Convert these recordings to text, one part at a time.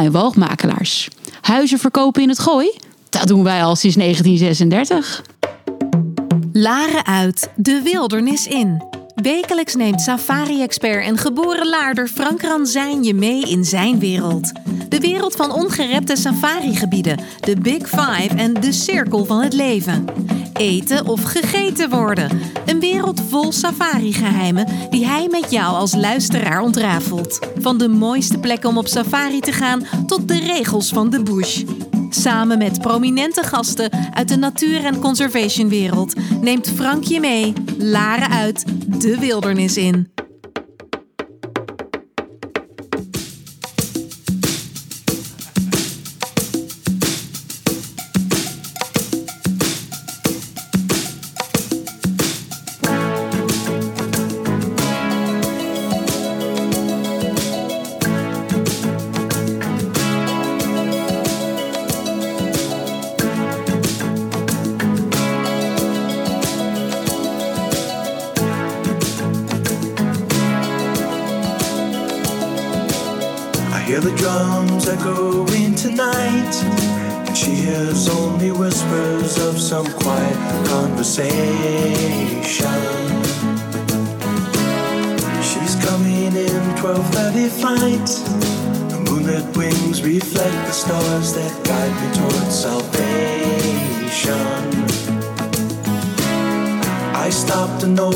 tuin- en walgmakelaars. Huizen verkopen in het Gooi? Dat doen wij al sinds 1936. Laren uit, de wildernis in. Wekelijks neemt safari-expert en geboren Laarder Frank Ranzijn je mee in zijn wereld. De wereld van ongerepte safarigebieden, de Big Five en de cirkel van het leven. Eten of gegeten worden. Een wereld vol safari-geheimen die hij met jou als luisteraar ontrafelt. Van de mooiste plekken om op safari te gaan tot de regels van de bush. Samen met prominente gasten uit de natuur- en conservationwereld neemt Frank je mee, Laren uit, de wildernis in.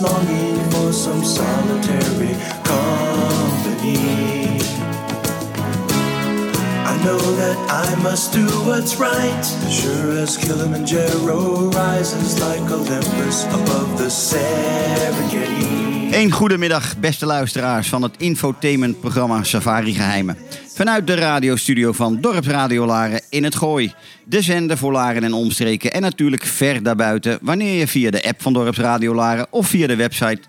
Longing for some solitary company. I know that I must do what's right. Sure as Kilimanjaro rises like Olympus above the Serengeti. Een goedemiddag, beste luisteraars van het infotainmentprogramma Safari Geheimen. Vanuit de radiostudio van Dorps Radiolaren in het Gooi. De zender voor Laren en omstreken en natuurlijk ver daarbuiten... wanneer je via de app van Dorps Radiolaren of via de website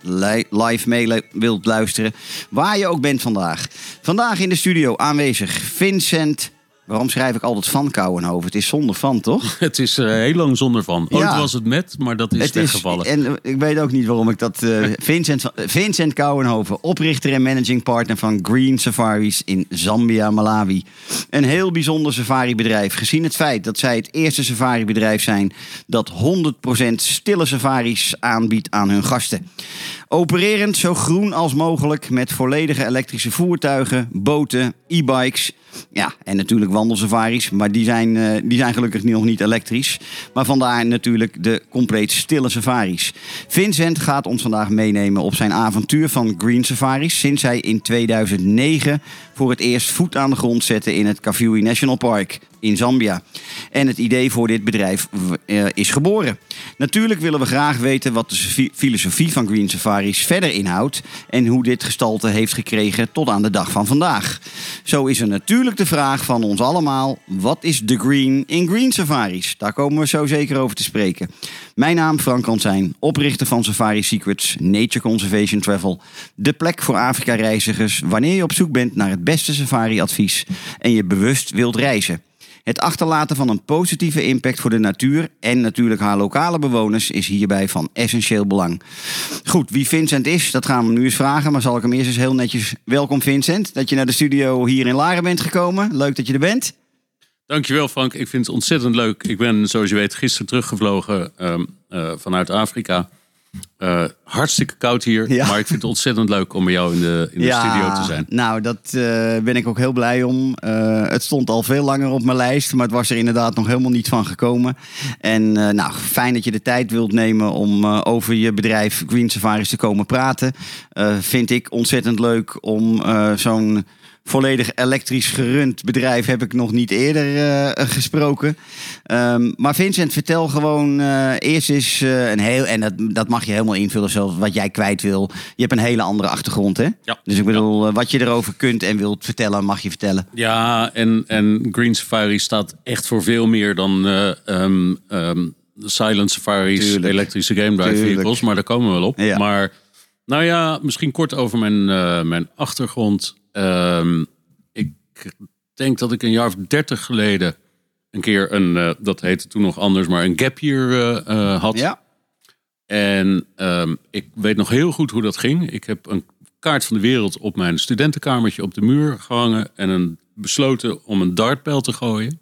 live mee wilt luisteren... waar je ook bent vandaag. Vandaag in de studio aanwezig Vincent... Waarom schrijf ik altijd van Kouwenhoven? Het is zonder van, toch? Het is heel lang zonder van. Ooit was het met, maar dat is weggevallen. En ik weet ook niet waarom ik dat... Vincent Kouwenhoven, oprichter en managing partner van Green Safaris in Zambia, Malawi. Een heel bijzonder safaribedrijf. Gezien het feit dat zij het eerste safaribedrijf zijn... dat 100% stille safaris aanbiedt aan hun gasten. Opererend zo groen als mogelijk met volledige elektrische voertuigen, boten, e-bikes... Ja, en natuurlijk wandelsafaris, maar die zijn gelukkig nog niet elektrisch. Maar vandaar natuurlijk de compleet stille safaris. Vincent gaat ons vandaag meenemen op zijn avontuur van Green Safaris... sinds hij in 2009 voor het eerst voet aan de grond zette in het Kafue National Park... in Zambia. En het idee voor dit bedrijf is geboren. Natuurlijk willen we graag weten wat de filosofie van Green Safaris verder inhoudt... en hoe dit gestalte heeft gekregen tot aan de dag van vandaag. Zo is er natuurlijk de vraag van ons allemaal... wat is de green in Green Safaris? Daar komen we zo zeker over te spreken. Mijn naam Frank Ranzijn, oprichter van Safari Secrets... Nature Conservation Travel, de plek voor Afrika-reizigers... wanneer je op zoek bent naar het beste safari-advies... en je bewust wilt reizen. Het achterlaten van een positieve impact voor de natuur... en natuurlijk haar lokale bewoners is hierbij van essentieel belang. Goed, wie Vincent is, dat gaan we hem nu eens vragen... maar zal ik hem eerst eens heel netjes... Welkom Vincent, dat je naar de studio hier in Laren bent gekomen. Leuk dat je er bent. Dankjewel Frank, ik vind het ontzettend leuk. Ik ben, zoals je weet, gisteren teruggevlogen vanuit Afrika... Hartstikke koud hier, ja. Maar ik vind het ontzettend leuk om bij jou in de studio te zijn. Nou, dat ben ik ook heel blij om. Het stond al veel langer op mijn lijst, maar het was er inderdaad nog helemaal niet van gekomen. En nou, fijn dat je de tijd wilt nemen om over je bedrijf Green Safaris te komen praten. Vind ik ontzettend leuk om zo'n volledig elektrisch gerund bedrijf heb ik nog niet eerder gesproken. Maar Vincent, vertel gewoon eerst eens een heel... En dat mag je helemaal invullen, zelfs wat jij kwijt wil. Je hebt een hele andere achtergrond, hè? Ja. Dus ik bedoel, wat je erover kunt en wilt vertellen, mag je vertellen. Ja, en Green Safari staat echt voor veel meer dan... silent safaris, tuurlijk. Elektrische game drive vehicles, maar daar komen we wel op. Ja. Maar nou ja, misschien kort over mijn achtergrond... Ik denk dat ik een jaar of 30 geleden een keer een, dat heette toen nog anders, maar een gap year had. Ja. En ik weet nog heel goed hoe dat ging. Ik heb een kaart van de wereld op mijn studentenkamertje op de muur gehangen en besloten om een dartpijl te gooien.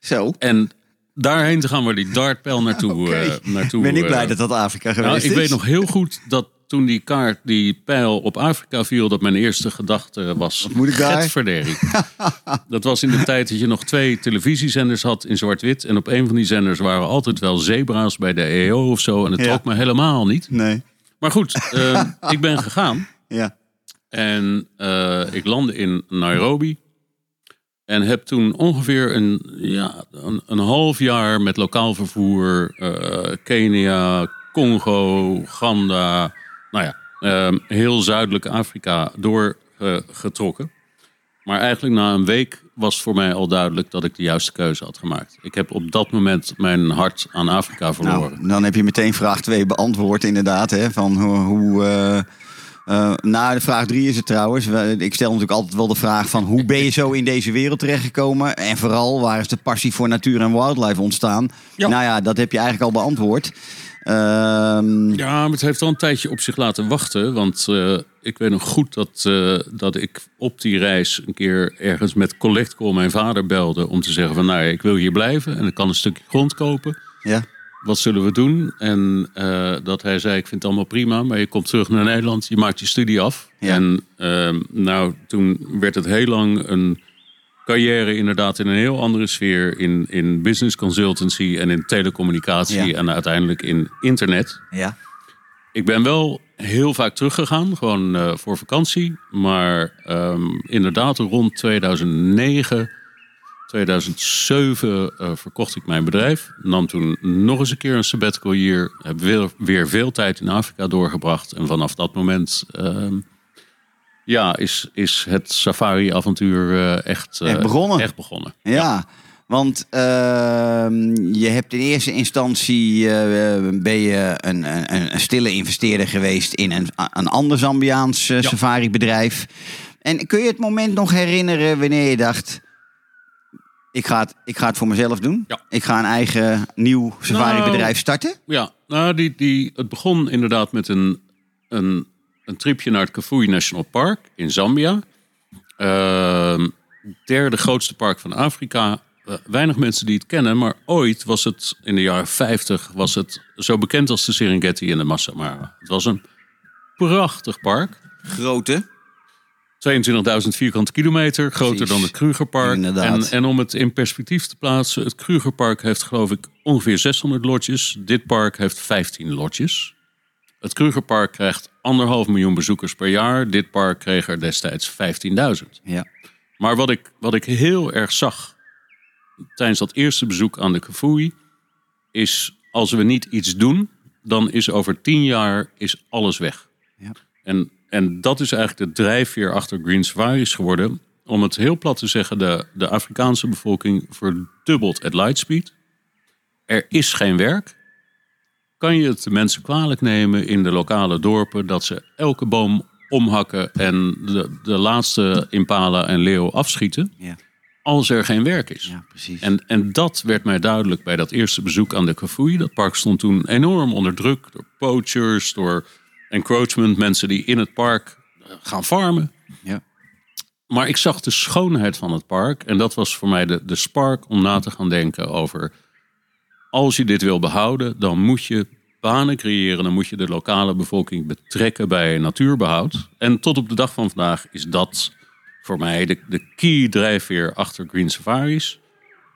Zo. En daarheen te gaan waar die dartpijl naartoe... Okay. Ben ik blij dat Afrika geweest is. Ik weet nog heel goed dat toen die pijl op Afrika viel, dat mijn eerste gedachte was... Moet ik daar? Getverdering. Dat was in de tijd dat je nog 2 televisiezenders had in zwart-wit. En op een van die zenders waren altijd wel zebra's bij de EO of zo. En het trok me helemaal niet. Nee. Maar goed, ik ben gegaan. Ja. En ik landde in Nairobi. En heb toen ongeveer een half jaar met lokaal vervoer... Kenia, Congo, Ganda... Nou ja, heel zuidelijk Afrika doorgetrokken. Maar eigenlijk na een week was voor mij al duidelijk dat ik de juiste keuze had gemaakt. Ik heb op dat moment mijn hart aan Afrika verloren. Nou, dan heb je meteen vraag 2 beantwoord inderdaad. Hè, van hoe de vraag 3 is het trouwens. Ik stel natuurlijk altijd wel de vraag van hoe ben je zo in deze wereld terechtgekomen? En vooral waar is de passie voor natuur en wildlife ontstaan? Ja. Nou ja, dat heb je eigenlijk al beantwoord. Ja, maar het heeft al een tijdje op zich laten wachten. Want ik weet nog goed dat ik op die reis een keer ergens met Collectcall mijn vader belde. Om te zeggen van, nou ja, ik wil hier blijven en ik kan een stukje grond kopen. Ja. Wat zullen we doen? En dat hij zei, ik vind het allemaal prima. Maar je komt terug naar Nederland, je maakt je studie af. Ja. En nou, toen werd het heel lang een carrière inderdaad in een heel andere sfeer. In business consultancy en in telecommunicatie en uiteindelijk in internet. Ja. Ik ben wel heel vaak teruggegaan, gewoon voor vakantie. Maar inderdaad rond 2009, 2007 verkocht ik mijn bedrijf. Nam toen nog eens een keer een sabbatical year. Heb weer veel tijd in Afrika doorgebracht. En vanaf dat moment... is het safari-avontuur echt begonnen. Ja, ja. Want je hebt in eerste instantie ben je een stille investeerder geweest in een ander Zambiaans safari-bedrijf. En kun je het moment nog herinneren wanneer je dacht... Ik ga het voor mezelf doen. Ja. Ik ga een eigen nieuw safari-bedrijf starten? Ja, nou, het begon inderdaad met een tripje naar het Kafue National Park in Zambia. Derde grootste park van Afrika. Weinig mensen die het kennen, maar ooit was het in de jaren 50... was het zo bekend als de Serengeti en de Masai Mara. Het was een prachtig park. Grootte? 22.000 vierkante kilometer, groter dan het Krugerpark. En om het in perspectief te plaatsen... het Krugerpark heeft geloof ik ongeveer 600 lodges. Dit park heeft 15 lodges. Het Krugerpark krijgt 1,5 miljoen bezoekers per jaar. Dit park kreeg er destijds 15.000. Ja. Maar wat ik heel erg zag tijdens dat eerste bezoek aan de Kafue... is als we niet iets doen, dan is over 10 jaar is alles weg. Ja. En dat is eigenlijk de drijfveer achter Green Safaris geworden. Om het heel plat te zeggen, de Afrikaanse bevolking verdubbelt at lightspeed. Er is geen werk. Kan je het de mensen kwalijk nemen in de lokale dorpen... dat ze elke boom omhakken en de laatste impala en leeuw afschieten... Ja. Als er geen werk is. Ja, precies. En dat werd mij duidelijk bij dat eerste bezoek aan de Kafue. Dat park stond toen enorm onder druk door poachers, door encroachment... mensen die in het park gaan farmen. Ja. Maar ik zag de schoonheid van het park... en dat was voor mij de spark om na te gaan denken over... als je dit wil behouden, dan moet je... banen creëren, dan moet je de lokale bevolking betrekken bij natuurbehoud. En tot op de dag van vandaag is dat voor mij de key drijfveer achter Green Safaris.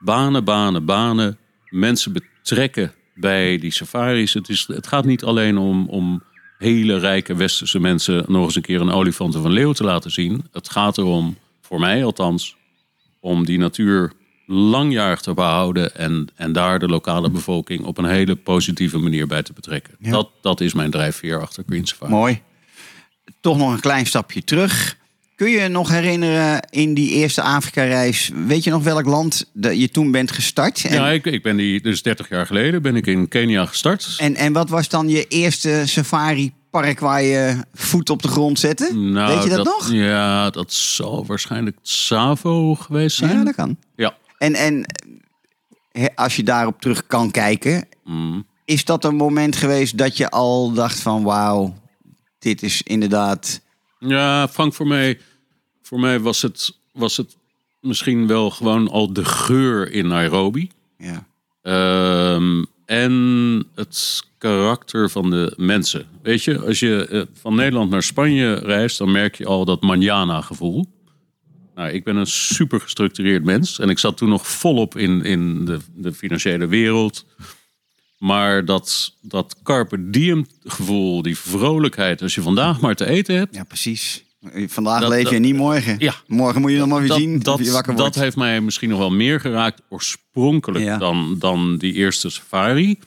Banen, banen, banen. Mensen betrekken bij die safaris. Het gaat niet alleen om hele rijke westerse mensen nog eens een keer een olifant of een leeuw te laten zien. Het gaat erom, voor mij althans, om die natuur langjarig te behouden en daar de lokale bevolking op een hele positieve manier bij te betrekken. Ja. Dat is mijn drijfveer achter Green Safaris. Mooi. Toch nog een klein stapje terug. Kun je nog herinneren in die eerste Afrika-reis, weet je nog welk land je toen bent gestart? En... Ja, ik ben dus 30 jaar geleden ben ik in Kenia gestart. En wat was dan je eerste safari-park waar je voet op de grond zette? Nou, weet je dat nog? Ja, dat zal waarschijnlijk Tsavo geweest zijn. Ja, dat kan. Ja. En als je daarop terug kan kijken, is dat een moment geweest dat je al dacht van wauw, dit is inderdaad... Ja, Frank, voor mij was het misschien wel gewoon al de geur in Nairobi. Ja. En het karakter van de mensen. Weet je, als je van Nederland naar Spanje reist, dan merk je al dat manjana-gevoel. Nou, ik ben een super gestructureerd mens. En ik zat toen nog volop in de financiële wereld. Maar dat carpe diem gevoel, die vrolijkheid, als je vandaag maar te eten hebt. Ja, precies. Vandaag leef je en niet morgen. Ja. Morgen moet je nog maar weer zien of je wakker wordt. Dat heeft mij misschien nog wel meer geraakt oorspronkelijk dan die eerste safari.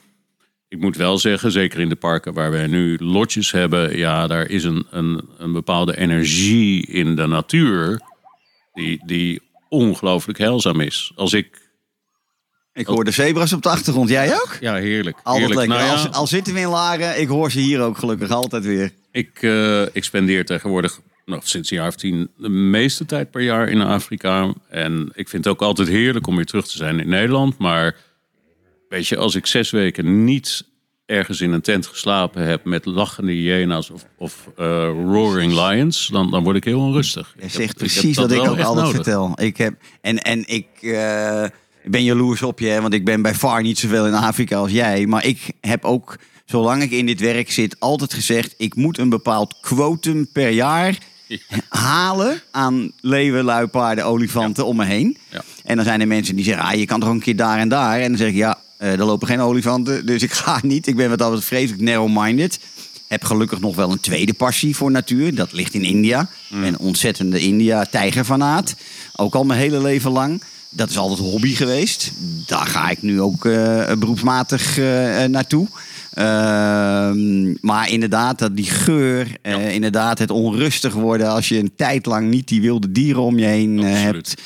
Ik moet wel zeggen, zeker in de parken waar wij nu lodges hebben. Ja, daar is een bepaalde energie in de natuur die ongelooflijk heilzaam is. Als ik hoor de zebra's op de achtergrond. Jij ook? Ja, heerlijk. Altijd heerlijk. Lekker. Nou ja. Al zitten we in Laren, ik hoor ze hier ook gelukkig altijd weer. Ik spendeer tegenwoordig, sinds een jaar of 10, de meeste tijd per jaar in Afrika. En ik vind het ook altijd heerlijk om weer terug te zijn in Nederland. Maar weet je, als ik 6 weken niet ergens in een tent geslapen heb met lachende hyena's of roaring lions, dan word ik heel onrustig. Je zegt precies wat ik ook altijd vertel. Ik ben jaloers op je, hè? Want ik ben bij far niet zoveel in Afrika als jij. Maar ik heb ook, zolang ik in dit werk zit, altijd gezegd... ik moet een bepaald quotum per jaar halen aan leeuwen, luipaarden, olifanten om me heen. Ja. En dan zijn er mensen die zeggen, je kan toch een keer daar en daar. En dan zeg ik, er lopen geen olifanten, dus ik ga niet. Ik ben wat altijd vreselijk narrow-minded. Heb gelukkig nog wel een tweede passie voor natuur. Dat ligt in India. Ik ben een ontzettende India-tijgerfanaat. Ook al mijn hele leven lang. Dat is altijd hobby geweest. Daar ga ik nu ook beroepsmatig naartoe. Maar inderdaad, dat die geur... Inderdaad, het onrustig worden... als je een tijd lang niet die wilde dieren om je heen hebt.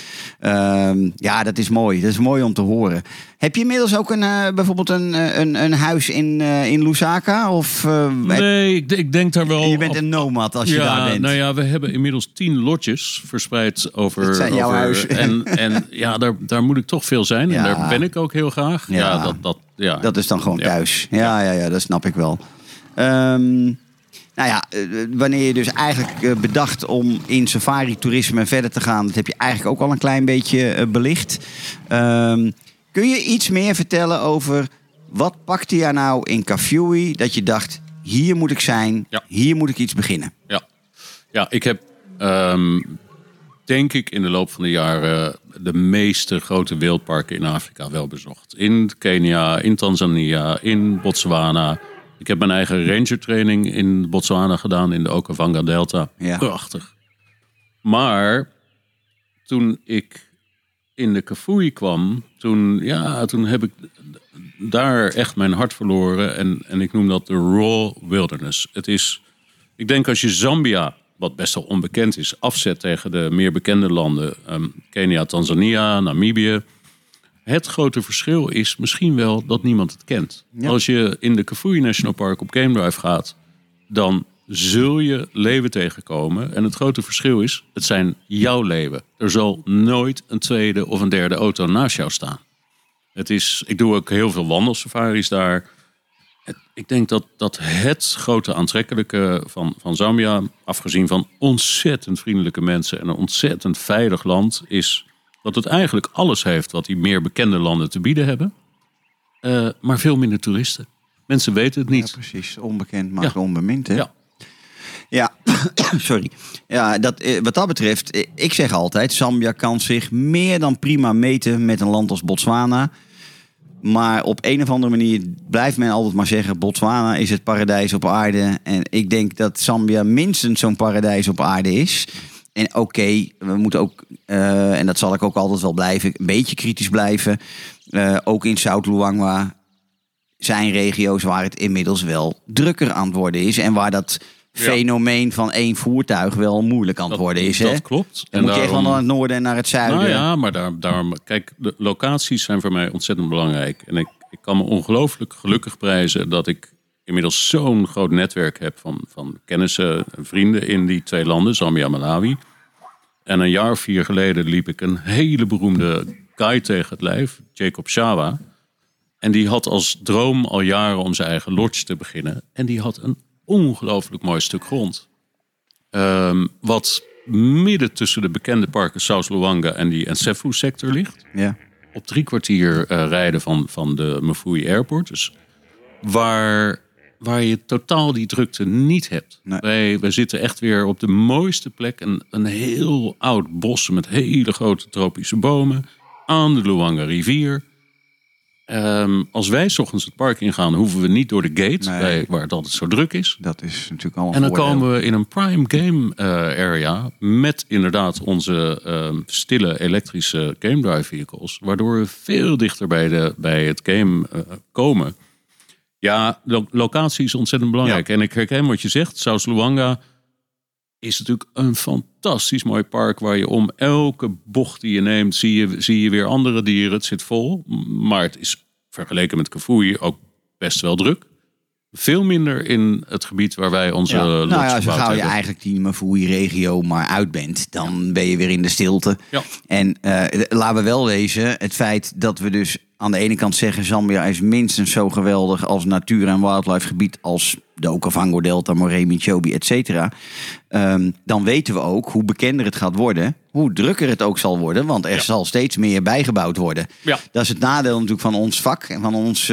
Dat is mooi. Dat is mooi om te horen. Heb je inmiddels ook bijvoorbeeld een huis in Lusaka? Of, nee, ik denk daar wel... Je bent een nomad als je daar bent. Nou ja, we hebben inmiddels 10 lodges verspreid over... Dat zijn jouw huis. Daar moet ik toch veel zijn. Ja. En daar ben ik ook heel graag. Dat is dan gewoon thuis. Ja, dat snap ik wel. Wanneer je dus eigenlijk bedacht om in safari-toerisme verder te gaan... dat heb je eigenlijk ook al een klein beetje belicht. Kun je iets meer vertellen over wat pakte je nou in Kafue... dat je dacht, hier moet ik zijn, hier moet ik iets beginnen? Ja, ik heb denk ik in de loop van de jaren... de meeste grote wildparken in Afrika wel bezocht. In Kenia, in Tanzania, in Botswana. Ik heb mijn eigen rangertraining in Botswana gedaan... in de Okavango Delta. Ja. Prachtig. Maar toen ik in de Kafue kwam... Toen heb ik daar echt mijn hart verloren. En ik noem dat de raw wilderness. Het is, ik denk als je Zambia, wat best wel onbekend is... afzet tegen de meer bekende landen... Kenia, Tanzania, Namibië... Het grote verschil is misschien wel dat niemand het kent. Ja. Als je in de Kafue National Park op Game Drive gaat... dan zul je leeuwen tegenkomen. En het grote verschil is, het zijn jouw leeuwen. Er zal nooit een tweede of een derde auto naast jou staan. Ik doe ook heel veel wandelsafaris daar. Ik denk dat het grote aantrekkelijke van Zambia... afgezien van ontzettend vriendelijke mensen en een ontzettend veilig land... is dat het eigenlijk alles heeft wat die meer bekende landen te bieden hebben. Maar veel minder toeristen. Mensen weten het niet. Ja, precies. Onbekend maakt onbemind, hè? Ja. Ja, sorry. Ja, wat dat betreft, ik zeg altijd, Zambia kan zich meer dan prima meten met een land als Botswana. Maar op een of andere manier blijft men altijd maar zeggen, Botswana is het paradijs op aarde. En ik denk dat Zambia minstens zo'n paradijs op aarde is. En oké, we moeten ook, en dat zal ik ook altijd wel blijven, een beetje kritisch blijven. Ook in South Luangwa zijn regio's waar het inmiddels wel drukker aan het worden is. En waar dat fenomeen van één voertuig wel moeilijk aan het worden is. Dat klopt. Dan moet je echt wel naar het noorden en naar het zuiden. Nou ja, maar daarom, kijk, de locaties zijn voor mij ontzettend belangrijk. En ik kan me ongelooflijk gelukkig prijzen dat ik inmiddels zo'n groot netwerk heb van kennissen en vrienden in die twee landen, Zambia en Malawi. En een jaar of 4 geleden liep ik een hele beroemde guide tegen het lijf, Jacob Shawa. En die had als droom al jaren om zijn eigen lodge te beginnen. En die had een ongelooflijk mooi stuk grond. Wat midden tussen de bekende parken South Luangwa en die Nsefu sector ligt. Ja. Op 3 kwartier rijden van de Mafui Airport. Dus waar je totaal die drukte niet hebt. Nee. Wij zitten echt weer op de mooiste plek. Een heel oud bos met hele grote tropische bomen. Aan de Luanga rivier. Als wij 's ochtends het park ingaan, hoeven we niet door de gate, waar het altijd zo druk is. Dat is natuurlijk allemaal. En dan komen we in een prime game area met inderdaad onze stille elektrische game drive vehicles, waardoor we veel dichter bij het game komen. Ja, locatie is ontzettend belangrijk. Ja. En ik herken wat je zegt, South Luangwa is natuurlijk een fantastisch mooi park waar je om elke bocht die je neemt zie je weer andere dieren. Het zit vol, maar het is vergeleken met Kafue ook best wel druk. Veel minder in het gebied waar wij onze lodge gebouwd hebben. Nou ja, zo gauw je eigenlijk die Mafui-regio maar uit bent, dan ben je weer in de stilte. Ja. En laten we wel wezen, het feit dat we dus aan de ene kant zeggen, Zambia is minstens zo geweldig als natuur- en wildlife gebied als de Okavango-delta, Moré, Michobi, et cetera. Dan weten we ook hoe bekender het gaat worden, hoe drukker het ook zal worden, want er zal steeds meer bijgebouwd worden. Ja. Dat is het nadeel natuurlijk van ons vak en van ons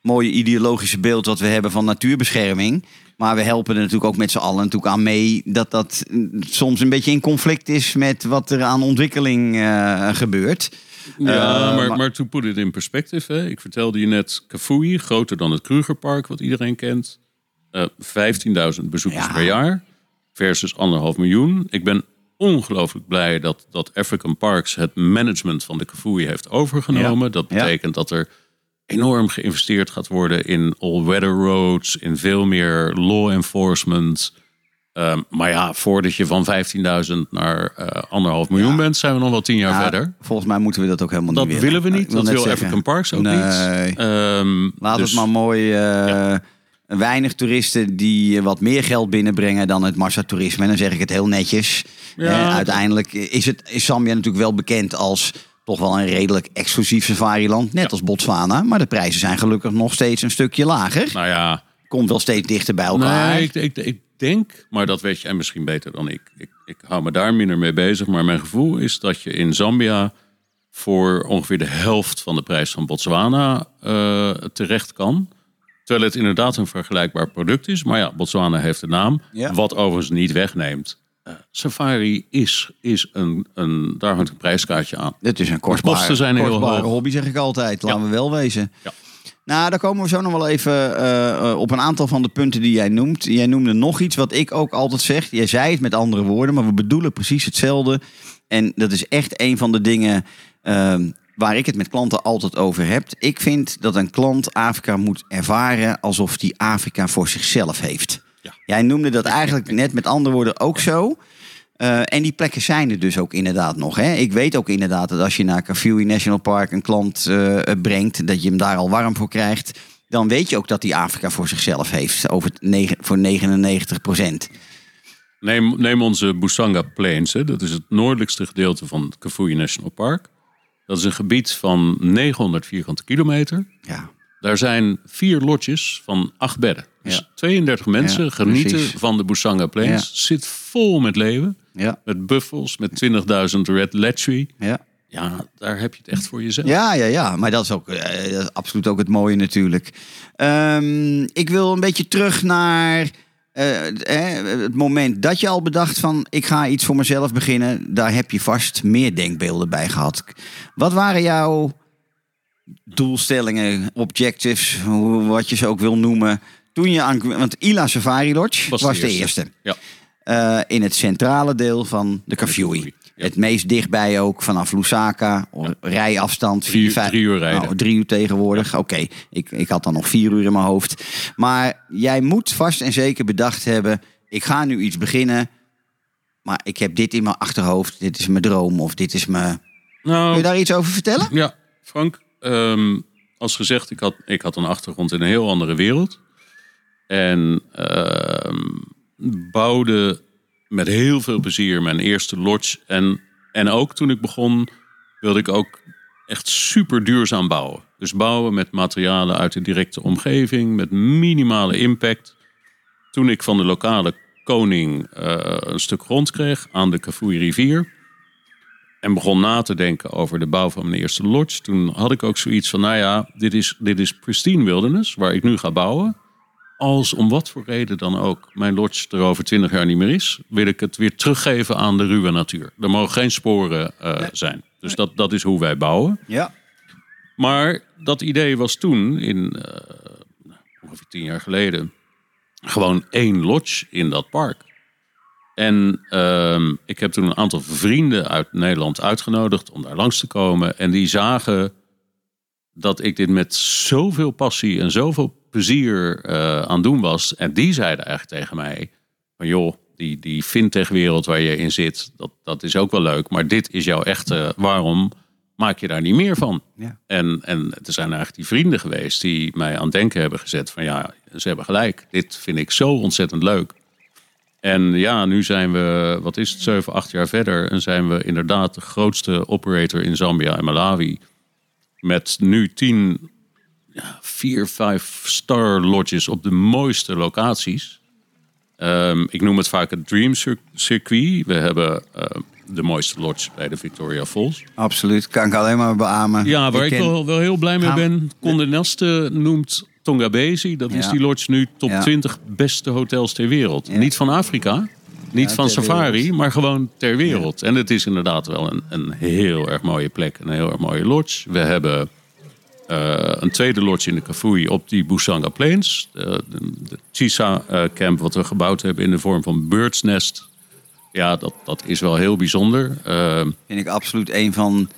mooie ideologische beeld wat we hebben van natuurbescherming. Maar we helpen er natuurlijk ook met z'n allen natuurlijk aan mee dat soms een beetje in conflict is met wat er aan ontwikkeling gebeurt. Ja, maar to put it in perspective. Hè. Ik vertelde je net, Kafue, groter dan het Krugerpark, wat iedereen kent. 15.000 bezoekers per jaar versus 1,5 miljoen. Ik ben ongelooflijk blij dat African Parks het management van de Kafue heeft overgenomen. Ja. Dat betekent dat er enorm geïnvesteerd gaat worden in all-weather roads, in veel meer law enforcement. Maar ja, voordat je van 15.000 naar 1,5 miljoen bent, zijn we nog wel 10 jaar verder. Volgens mij moeten we dat ook helemaal niet willen. Dat willen we niet. Dat wil zeggen, African Parks ook niet. Laat dus het maar mooi. Weinig toeristen die wat meer geld binnenbrengen dan het massatoerisme. En dan zeg ik het heel netjes. Ja. Uiteindelijk is Zambia natuurlijk wel bekend als toch wel een redelijk exclusief safariland. Net als Botswana. Maar de prijzen zijn gelukkig nog steeds een stukje lager. Nou ja. Komt wel steeds dichter bij elkaar. Nee, ik denk, maar dat weet jij misschien beter dan ik. Ik hou me daar minder mee bezig. Maar mijn gevoel is dat je in Zambia voor ongeveer de helft van de prijs van Botswana terecht kan. Terwijl het inderdaad een vergelijkbaar product is. Maar ja, Botswana heeft de naam. Ja. Wat overigens niet wegneemt. Safari is een... Daar hangt een prijskaartje aan. Dit is een kostbare hobby, zeg ik altijd. Laten we wel wezen. Ja. Nou, daar komen we zo nog wel even op een aantal van de punten die jij noemt. Jij noemde nog iets wat ik ook altijd zeg. Jij zei het met andere woorden, maar we bedoelen precies hetzelfde. En dat is echt een van de dingen waar ik het met klanten altijd over heb. Ik vind dat een klant Afrika moet ervaren alsof die Afrika voor zichzelf heeft. Ja. Jij noemde dat eigenlijk net met andere woorden ook zo. En die plekken zijn er dus ook inderdaad nog. Hè? Ik weet ook inderdaad dat als je naar Kafue National Park een klant brengt, dat je hem daar al warm voor krijgt, dan weet je ook dat die Afrika voor zichzelf heeft. Voor 99%. Neem onze Busanga Plains. Hè? Dat is het noordelijkste gedeelte van het Kafue National Park. Dat is een gebied van 900 vierkante kilometer. Ja. Daar zijn 4 lodges van 8 bedden. Dus 32 mensen genieten van de Busanga Plains. Ja. Zit vol met leeuwen. Ja. Met buffels, met 20.000 red latchwee. Ja. Ja, daar heb je het echt voor jezelf. Ja. Maar dat is ook absoluut ook het mooie natuurlijk. Ik wil een beetje terug naar het moment dat je al bedacht van... ik ga iets voor mezelf beginnen. Daar heb je vast meer denkbeelden bij gehad. Wat waren jouw doelstellingen, objectives, wat je ze ook wil noemen... toen je aan... Want Ila Safari Lodge was de eerste. Ja. In het centrale deel van de Kafue. Ja. Het meest dichtbij ook, vanaf Lusaka, rijafstand. 3 uur rijden. 3 uur tegenwoordig. Ja. Oké, ik had dan nog 4 uur in mijn hoofd. Maar jij moet vast en zeker bedacht hebben... ik ga nu iets beginnen, maar ik heb dit in mijn achterhoofd. Dit is mijn droom of dit is mijn... Kun je daar iets over vertellen? Ja, Frank. Als gezegd, ik had een achtergrond in een heel andere wereld. En bouwde... met heel veel plezier mijn eerste lodge. En ook toen ik begon, wilde ik ook echt super duurzaam bouwen. Dus bouwen met materialen uit de directe omgeving, met minimale impact. Toen ik van de lokale koning een stuk grond kreeg aan de Kafue rivier... en begon na te denken over de bouw van mijn eerste lodge... toen had ik ook zoiets van, dit is pristine wilderness waar ik nu ga bouwen... Als om wat voor reden dan ook mijn lodge er over 20 jaar niet meer is... wil ik het weer teruggeven aan de ruwe natuur. Er mogen geen sporen zijn. Dus dat is hoe wij bouwen. Ja. Maar dat idee was toen, ongeveer 10 jaar geleden... gewoon 1 lodge in dat park. En ik heb toen een aantal vrienden uit Nederland uitgenodigd... om daar langs te komen. En die zagen dat ik dit met zoveel passie en zoveel... plezier aan doen was. En die zeiden eigenlijk tegen mij... van joh, die fintech-wereld waar je in zit... dat is ook wel leuk. Maar dit is jouw echte... waarom maak je daar niet meer van? Ja. En er zijn eigenlijk die vrienden geweest... die mij aan het denken hebben gezet... van ja, ze hebben gelijk. Dit vind ik zo ontzettend leuk. En ja, nu zijn we... 7, 8 jaar verder... en zijn we inderdaad de grootste operator... in Zambia en Malawi. Met nu 10... 4-5-star lodges op de mooiste locaties. Ik noem het vaak het Dream Circuit. We hebben de mooiste lodge bij de Victoria Falls. Absoluut, kan ik alleen maar beamen. Ja, waar ik wel heel blij mee ben. Condé Nast noemt Tongabezi. Dat is die lodge nu top 20 beste hotels ter wereld. Ja. Niet van Afrika, niet van Safari, maar gewoon ter wereld. Ja. En het is inderdaad wel een heel erg mooie plek. Een heel erg mooie lodge. We hebben... een tweede lodge in de Kafue op die Busanga Plains. De Chisa Camp wat we gebouwd hebben in de vorm van Bird's Nest. Ja, dat is wel heel bijzonder. Vind ik absoluut een van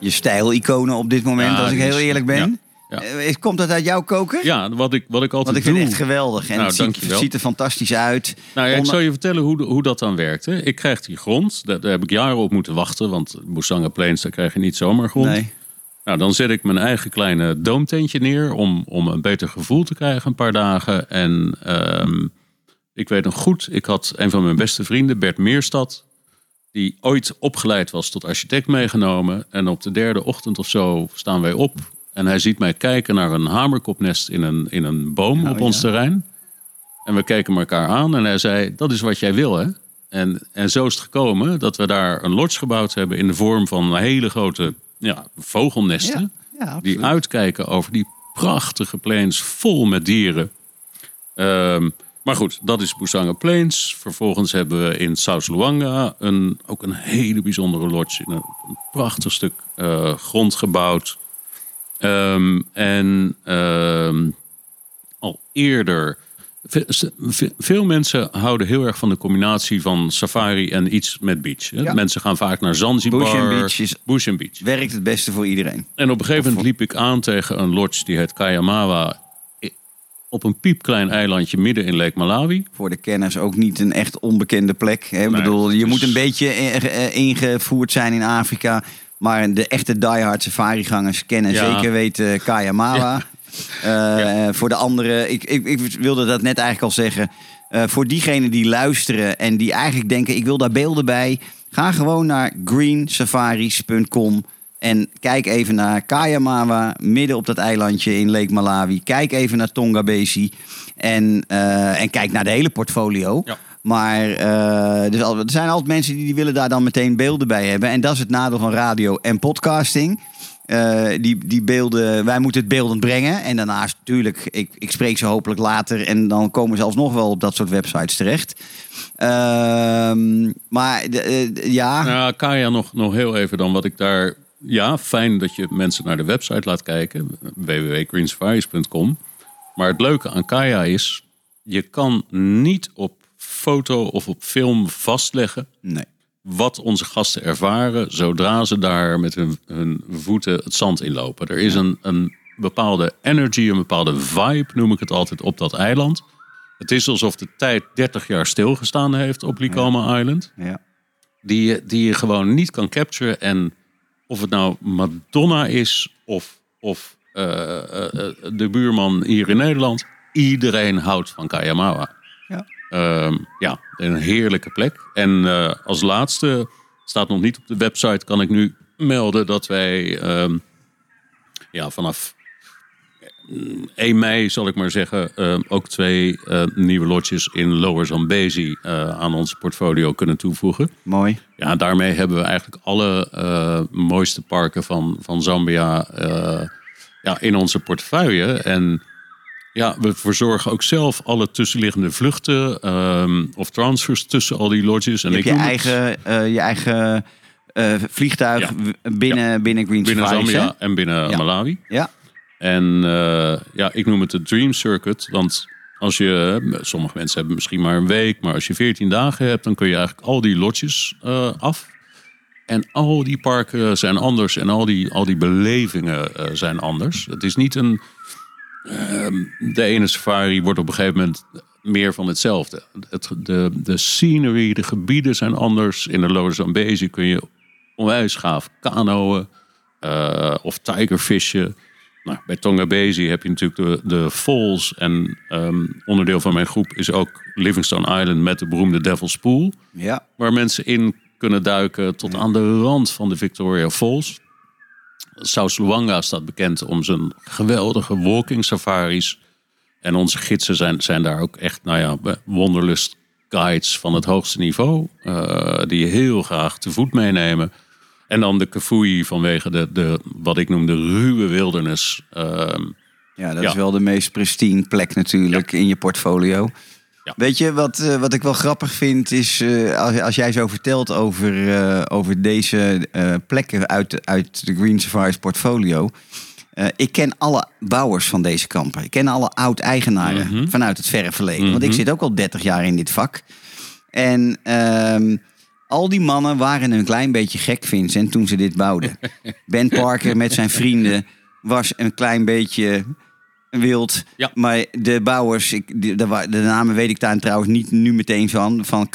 je stijl-iconen op dit moment, als ik heel eerlijk ben. Ja. Komt dat uit jouw koken? Ja, wat ik altijd doe. Want ik vind het echt geweldig. En het ziet er fantastisch uit. Nou ja, ik zal je vertellen hoe dat dan werkt. Hè. Ik krijg die grond. Daar heb ik jaren op moeten wachten. Want Busanga Plains, daar krijg je niet zomaar grond. Nee. Nou, dan zet ik mijn eigen kleine doomtentje neer... om een beter gevoel te krijgen een paar dagen. En ik weet nog goed, ik had een van mijn beste vrienden... Bert Meerstad, die ooit opgeleid was tot architect meegenomen. En op de 3e ochtend of zo staan wij op. En hij ziet mij kijken naar een hamerkopnest in een boom op ons terrein. En we keken elkaar aan en hij zei, dat is wat jij wil, hè? En zo is het gekomen dat we daar een lodge gebouwd hebben... in de vorm van een hele grote... vogelnesten die uitkijken over die prachtige plains vol met dieren. Maar goed, dat is Busanga Plains. Vervolgens hebben we in South Luangwa ook een hele bijzondere lodge... in een prachtig stuk grond gebouwd. Al eerder... Veel mensen houden heel erg van de combinatie van safari en iets met beach. Ja. Mensen gaan vaak naar Zanzibar. Bush and Beach. Werkt het beste voor iedereen. En op een gegeven moment liep ik aan tegen een lodge die heet Kayamawa. Op een piepklein eilandje midden in Lake Malawi. Voor de kenners ook niet een echt onbekende plek. Hè? Nee, bedoel, je moet een beetje ingevoerd zijn in Afrika. Maar de echte diehard safarigangers kennen zeker weten Kayamawa. Ja. Voor de anderen, ik wilde dat net eigenlijk al zeggen. Voor diegenen die luisteren en die eigenlijk denken... ik wil daar beelden bij. Ga gewoon naar greensafaris.com en kijk even naar Kayamawa... midden op dat eilandje in Lake Malawi. Kijk even naar Tongabezi en kijk naar de hele portfolio... Ja. Maar er zijn altijd mensen die willen daar dan meteen beelden bij hebben. En dat is het nadeel van radio en podcasting. Die beelden, wij moeten het beeldend brengen. En daarnaast natuurlijk, ik spreek ze hopelijk later. En dan komen ze alsnog wel op dat soort websites terecht. Maar ja. Nou, Kaya, nog heel even dan wat ik daar... Ja, fijn dat je mensen naar de website laat kijken. www.greensafaris.com. Maar het leuke aan Kaya is... je kan niet op foto of op film vastleggen... Nee. Wat onze gasten ervaren zodra ze daar met hun voeten het zand in lopen. Er is een bepaalde energy, een bepaalde vibe, noem ik het altijd, op dat eiland. Het is alsof de tijd 30 jaar stilgestaan heeft op Likoma Island. Ja. Die je gewoon niet kan capturen. En of het nou Madonna is of de buurman hier in Nederland... iedereen houdt van Kayamawa. Ja. Ja, een heerlijke plek. En als laatste, staat nog niet op de website... kan ik nu melden dat wij vanaf 1 mei, zal ik maar zeggen... ook 2 nieuwe lodges in Lower Zambezi aan ons portfolio kunnen toevoegen. Mooi. Ja, daarmee hebben we eigenlijk alle mooiste parken van Zambia in onze portefeuille... En ja, we verzorgen ook zelf alle tussenliggende vluchten of transfers tussen al die lodges. En je je eigen vliegtuig binnen Green Safaris. Binnen Zambia en binnen Malawi. Ja. En ik noem het de Dream Circuit. Want als je, sommige mensen hebben misschien maar een week, maar als je 14 dagen hebt, dan kun je eigenlijk al die lodges af. En al die parken zijn anders en al die belevingen zijn anders. Het is niet een... de ene safari wordt op een gegeven moment meer van hetzelfde. De scenery, de gebieden zijn anders. In de Lower Zambezi kun je onwijs gaaf kanoën of tigervishen. Nou, bij Tongabezi heb je natuurlijk de falls. En onderdeel van mijn groep is ook Livingstone Island met de beroemde Devil's Pool. Ja. Waar mensen in kunnen duiken tot aan de rand van de Victoria Falls. South Luangwa staat bekend om zijn geweldige walking safaris. En onze gidsen zijn daar ook echt wonderlust guides van het hoogste niveau. Die je heel graag te voet meenemen. En dan de Kafue vanwege de wat ik noem de ruwe wildernis. Is wel de meest pristine plek natuurlijk in je portfolio. Ja. Weet je, wat ik wel grappig vind is... als jij zo vertelt over deze plekken uit de Green Safaris portfolio... ik ken alle bouwers van deze kampen. Ik ken alle oud-eigenaren vanuit het verre verleden. Want ik zit ook al 30 jaar in dit vak. En al die mannen waren een klein beetje gek, Vincent, toen ze dit bouwden. Ben Parker met zijn vrienden was een klein beetje... wild, maar de bouwers, de namen weet ik daar trouwens niet nu meteen van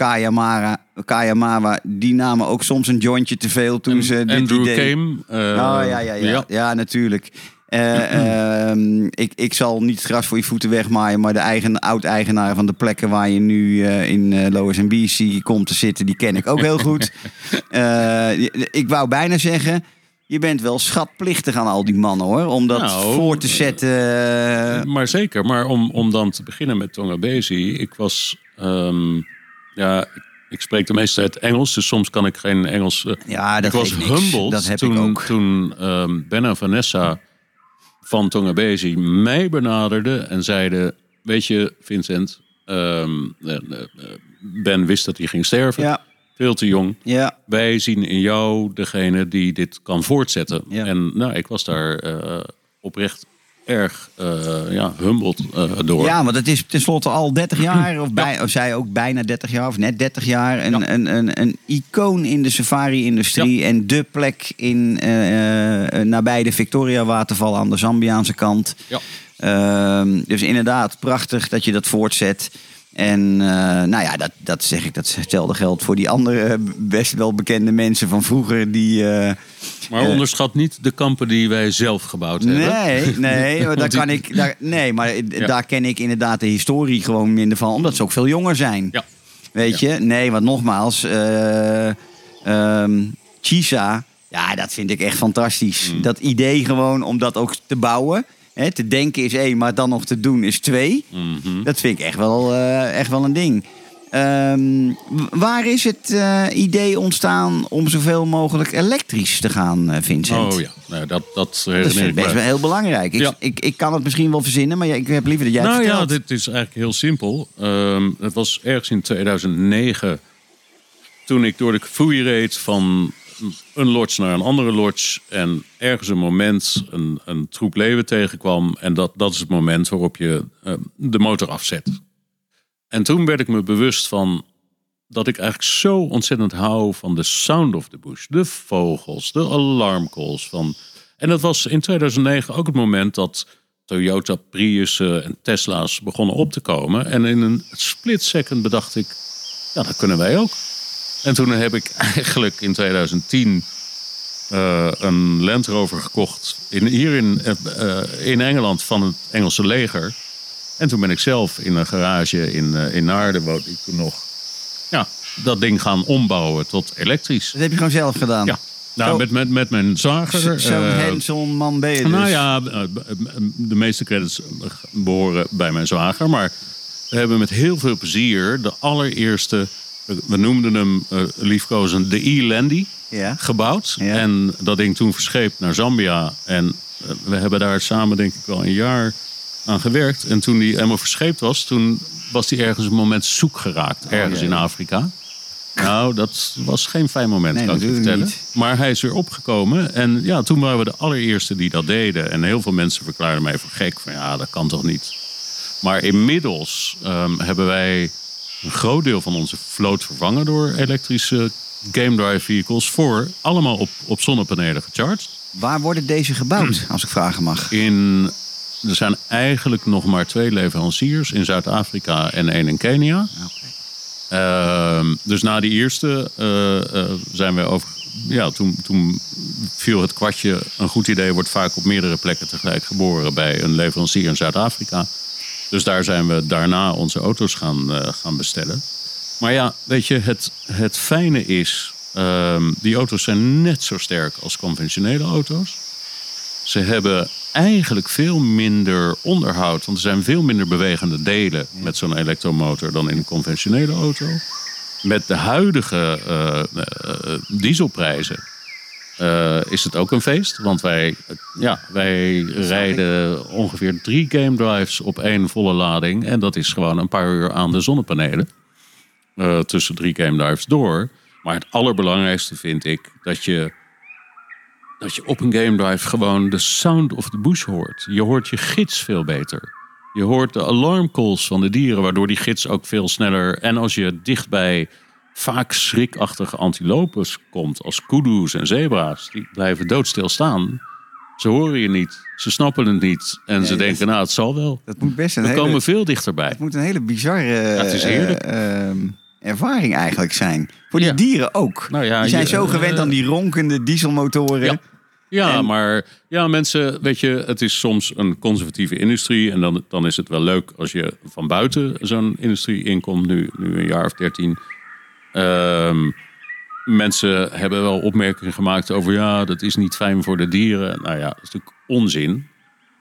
Kayamawa, die namen ook soms een jointje te veel toen ze dit Andrew idee... Ja, natuurlijk. Ik zal niet het gras voor je voeten wegmaaien, maar de oud-eigenaar van de plekken waar je nu in Lower Zambezi komt te zitten, die ken ik ook heel goed. Ik wou bijna zeggen... Je bent wel schatplichtig aan al die mannen, hoor. Om dat voor te zetten. Maar zeker. Maar om dan te beginnen met Tongabezi. Ik was... ik spreek de meeste tijd Engels. Dus soms kan ik geen Engels... dat ik was humbled dat heb ik ook. Toen Ben en Vanessa van Tongabezi mij benaderden. En zeiden... Weet je, Vincent... Ben wist dat hij ging sterven. Ja. Veel te jong. Ja. Wij zien in jou degene die dit kan voortzetten. Ja. En ik was daar oprecht erg humbled door. Ja, want het is tenslotte al 30 jaar. Of zij ook bijna 30 jaar of net 30 jaar. Een icoon in de safari-industrie. Ja. En de plek in nabij de Victoria-waterval aan de Zambiaanse kant. Ja. Dus inderdaad, prachtig dat je dat voortzet. En dat zeg ik, dat hetzelfde geldt voor die andere best wel bekende mensen van vroeger. Die, maar onderschat niet de kampen die wij zelf gebouwd hebben. Nee, daar ken ik inderdaad de historie gewoon minder van. Omdat ze ook veel jonger zijn. Ja. Weet je? Nee, want nogmaals, Chisa, dat vind ik echt fantastisch. Dat idee gewoon om dat ook te bouwen. He, te denken is 1, maar dan nog te doen is 2. Dat vind ik echt wel een ding. Waar is het idee ontstaan om zoveel mogelijk elektrisch te gaan, Vincent? Oh ja, nou, dat is best wel heel belangrijk. Ja. Ik kan het misschien wel verzinnen, maar ik heb liever dat jij het vertelt. Nou ja, dit is eigenlijk heel simpel. Het was ergens in 2009 toen ik door de Kafue reed van een lodge naar een andere lodge en ergens een moment een troep leeuwen tegenkwam. En dat is het moment waarop je de motor afzet. En toen werd ik me bewust van dat ik eigenlijk zo ontzettend hou van de sound of the bush. De vogels, de alarmcalls. En dat was in 2009 ook het moment dat Toyota, Prius en Tesla's begonnen op te komen. En in een split second bedacht ik, ja, dat kunnen wij ook. En toen heb ik eigenlijk in 2010 een Land Rover gekocht. Hier in Engeland van het Engelse leger. En toen ben ik zelf in een garage in Naarden, woonde ik toen nog, ja, dat ding gaan ombouwen tot elektrisch. Dat heb je gewoon zelf gedaan? Ja, nou, met mijn zager. Zo'n hands-on man ben je dus. Nou ja, de meeste credits behoren bij mijn zager. Maar we hebben met heel veel plezier de allereerste, we noemden hem liefkozend de E-Landy, ja, gebouwd. Ja. En dat ding toen verscheept naar Zambia. En we hebben daar samen denk ik wel een jaar aan gewerkt. En toen die helemaal verscheept was, toen was die ergens een moment zoek geraakt. Ergens in Afrika. Nou, dat was geen fijn moment, kan ik je vertellen. Maar hij is weer opgekomen. En ja, toen waren we de allereerste die dat deden. En heel veel mensen verklaarden mij voor gek. Van ja, dat kan toch niet. Maar inmiddels hebben wij een groot deel van onze vloot vervangen door elektrische Game Drive vehicles. Voor allemaal op zonnepanelen gecharged. Waar worden deze gebouwd, als ik vragen mag? Er zijn eigenlijk nog maar 2 leveranciers in Zuid-Afrika en 1 in Kenia. Okay. Dus na die eerste zijn we over. Ja, toen viel het kwartje. Een goed idee wordt vaak op meerdere plekken tegelijk geboren bij een leverancier in Zuid-Afrika. Dus daar zijn we daarna onze auto's gaan bestellen. Maar ja, weet je, het fijne is, die auto's zijn net zo sterk als conventionele auto's. Ze hebben eigenlijk veel minder onderhoud. Want er zijn veel minder bewegende delen met zo'n elektromotor dan in een conventionele auto. Met de huidige dieselprijzen is het ook een feest. Want wij rijden ongeveer 3 Game Drives op 1 volle lading. En dat is gewoon een paar uur aan de zonnepanelen. Tussen 3 Game Drives door. Maar het allerbelangrijkste vind ik dat je op een Game Drive gewoon de sound of the bush hoort. Je hoort je gids veel beter. Je hoort de alarmcalls van de dieren, waardoor die gids ook veel sneller. En als je dichtbij vaak schrikachtige antilopes komt, als kudu's en zebra's, die blijven doodstil staan. Ze horen je niet, ze snappen het niet. En ze denken, het zal wel. Dat moet best We komen veel dichterbij. Het moet een hele bizarre het is heerlijk. Ervaring eigenlijk zijn. Voor die dieren ook. Nou ja, die zijn zo gewend aan die ronkende dieselmotoren. Maar mensen, weet je, het is soms een conservatieve industrie. En dan is het wel leuk als je van buiten zo'n industrie inkomt. Nu een jaar of 13. Mensen hebben wel opmerkingen gemaakt over, dat is niet fijn voor de dieren. Nou ja, dat is natuurlijk onzin.